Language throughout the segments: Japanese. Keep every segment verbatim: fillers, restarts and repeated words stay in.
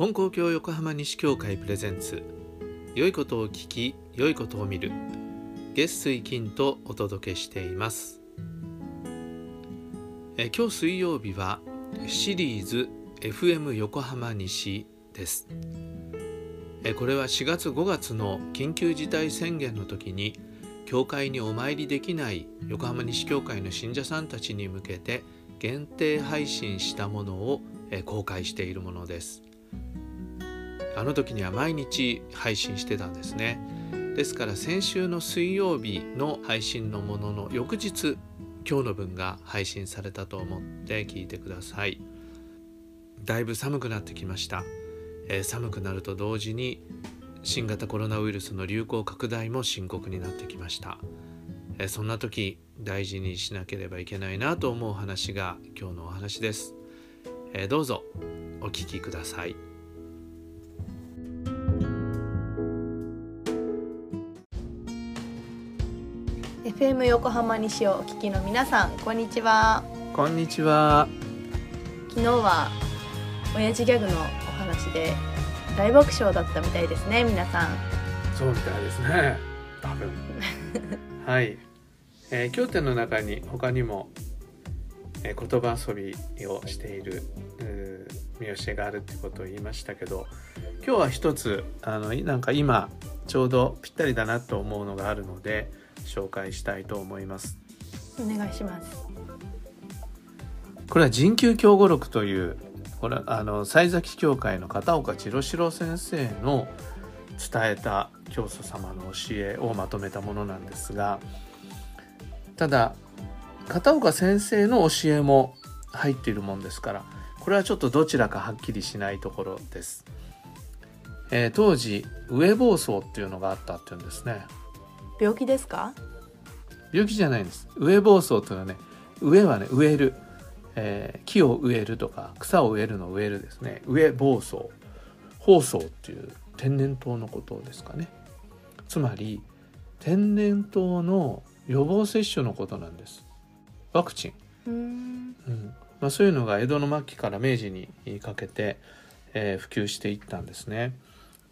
金光教横浜西教会プレゼンツ、良いことを聞き良いことを見る、月水金とお届けしています。え今日水曜日はシリーズ エフエム 横浜西です。えこれはしがつごがつの緊急事態宣言の時に教会にお参りできない横浜西教会の信者さんたちに向けて限定配信したものを公開しているものです。あの時には毎日配信してたんですね。ですから先週の水曜日の配信のものの翌日、今日の分が配信されたと思って聞いてください。だいぶ寒くなってきました。えー、寒くなると同時に新型コロナウイルスの流行拡大も深刻になってきました。えー、そんな時大事にしなければいけないなと思う話が今日のお話です。えー、どうぞお聞きください。エフエム 横浜西をお聞きの皆さん、こんにちは。こんにちは。昨日は親父ギャグのお話で大爆笑だったみたいですね、皆さん。そうみたいですね、多分はい、えー、教典の中に他にも、えー、言葉遊びをしている見教えがあるってことを言いましたけど、今日は一つあのなんか今ちょうどぴったりだなと思うのがあるので紹介したいと思います。お願いします。これは人球教語録という、これあの西崎教会の片岡千代城先生の伝えた教祖様の教えをまとめたものなんですが、ただ片岡先生の教えも入っているもんですから、これはちょっとどちらかはっきりしないところです。えー、当時上暴走っていうのがあったっていうんですね。病気ですか？病気じゃないんです。上暴走というのはね、上はね植える、えー、木を植えるとか草を植えるの植えるですね。上暴走、放送っていう天然痘のことですかね。つまり天然痘の予防接種のことなんです。ワクチン。うーん、うんまあ、そういうのが江戸の末期から明治にかけて、えー、普及していったんですね。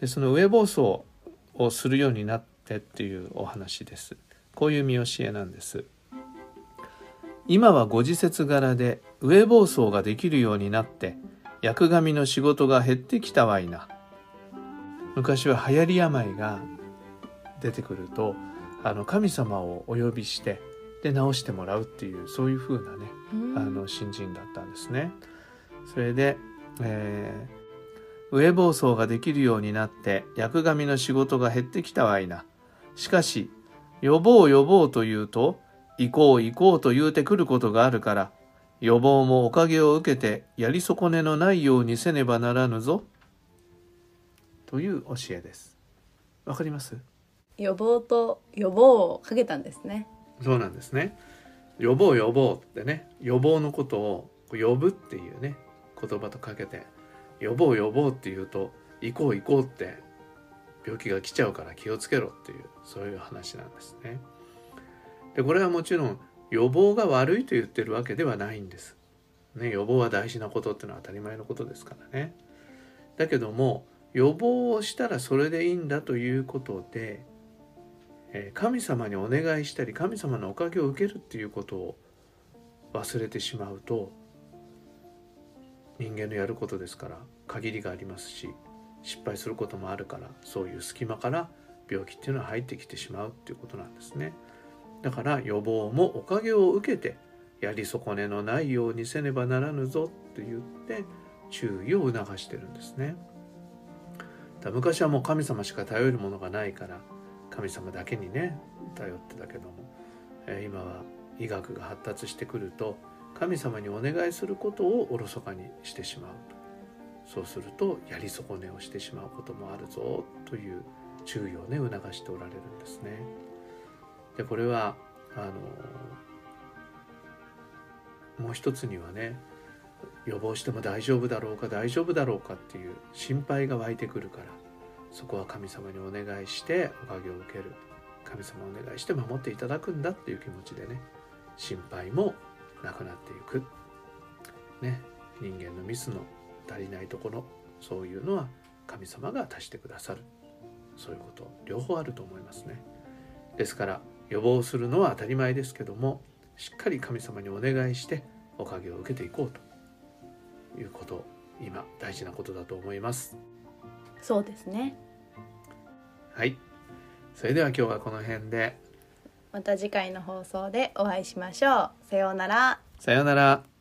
で、その上暴走をするようになってっていうお話です。こういう見教えなんです。今はご時節柄で上暴走ができるようになって薬神の仕事が減ってきたわいな。昔は流行り病が出てくるとあの神様をお呼びしてで治してもらうっていう、そういう風なね、うん、あの信心だったんですね。それで、えー、上暴走ができるようになって薬神の仕事が減ってきたわいな。しかし予防予防というと行こう行こうと言うてくることがあるから、予防もおかげを受けてやり損ねのないようにせねばならぬぞという教えです。わかります？予防と予防をかけたんですね。そうなんですね。予防予防ってね、予防のことを呼ぶっていうね言葉とかけて、予防予防っていうと行こう行こうって病気が来ちゃうから気をつけろっていう、そういう話なんですね。で、これはもちろん予防が悪いと言ってるわけではないんです、ね、予防は大事なことってのは当たり前のことですからね。だけども予防をしたらそれでいいんだということで、えー、神様にお願いしたり神様のおかげを受けるっていうことを忘れてしまうと、人間のやることですから限りがありますし、失敗することもあるから、そういう隙間から病気っていうのは入ってきてしまうっていうことなんですね。だから予防もおかげを受けてやり損ねのないようにせねばならぬぞって言って注意を促してるんですね。だ昔はもう神様しか頼るものがないから神様だけにね頼ってたけども、え今は医学が発達してくると神様にお願いすることをおろそかにしてしまうと。そうするとやり損ねをしてしまうこともあるぞという注意をね促しておられるんですね。で、これはあのもう一つにはね、予防しても大丈夫だろうか大丈夫だろうかっていう心配が湧いてくるから、そこは神様にお願いしておかげを受ける、神様お願いして守っていただくんだっていう気持ちでね、心配もなくなっていくね。人間のミスの足りないところ、そういうのは神様が足してくださる、そういうこと両方あると思いますね。ですから予防するのは当たり前ですけども、しっかり神様にお願いしておかげを受けていこうということ、今大事なことだと思います。そうですね。はい、それでは今日はこの辺で、また次回の放送でお会いしましょう。さようなら。さようなら。